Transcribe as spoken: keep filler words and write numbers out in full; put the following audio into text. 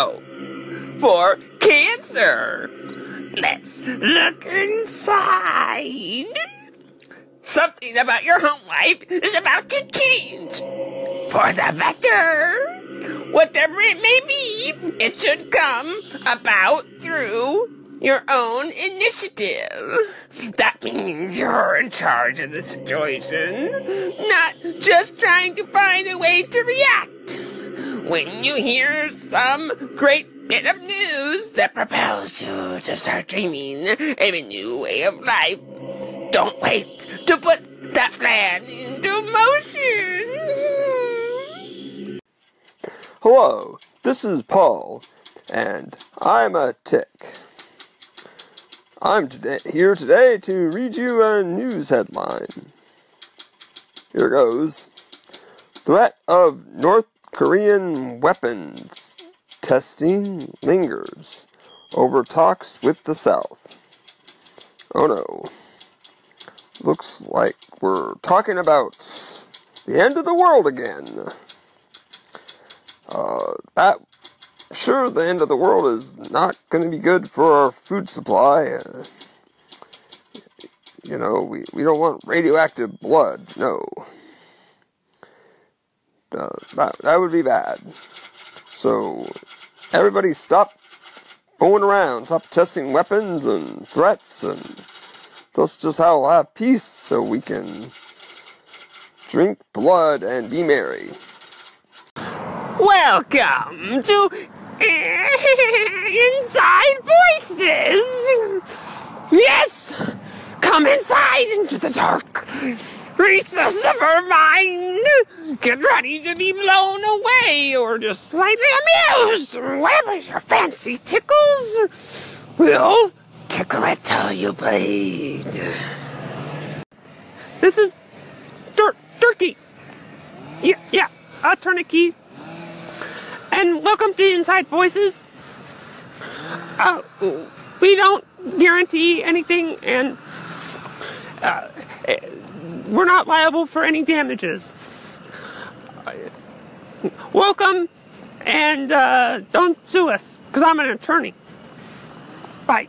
window for cancer. Let's look inside. Something about your home life is about to change for the better. Whatever it may be, it should come about through your own initiative. That means you're in charge of the situation, not just trying to find a way to react. When you hear some great bit of news that propels you to start dreaming of a new way of life, don't wait to put that plan into motion. Hello, this is Paul, and I'm a tick. I'm today, here today to read you a news headline. Here goes. Threat of North Korean weapons testing lingers over talks with the South. Oh no. Looks like we're talking about the end of the world again. Uh, that, sure, the end of the world is not going to be good for our food supply. Uh, you know, we, we don't want radioactive blood, no. Uh, that, that would be bad. So, everybody stop going around, stop testing weapons and threats, and that's just how we'll have peace, so we can drink blood and be merry. Welcome to Inside Voices! Yes! Come inside into the dark recess of her mind! Get ready to be blown away or just slightly amused! Whatever your fancy tickles, we'll tickle it till you bleed. This is Tur- Turkey! Yeah, yeah, a tourniquet. And welcome to Inside Voices. Uh, we don't guarantee anything, and uh, we're not liable for any damages. Welcome, and uh, don't sue us, because I'm an attorney. Bye.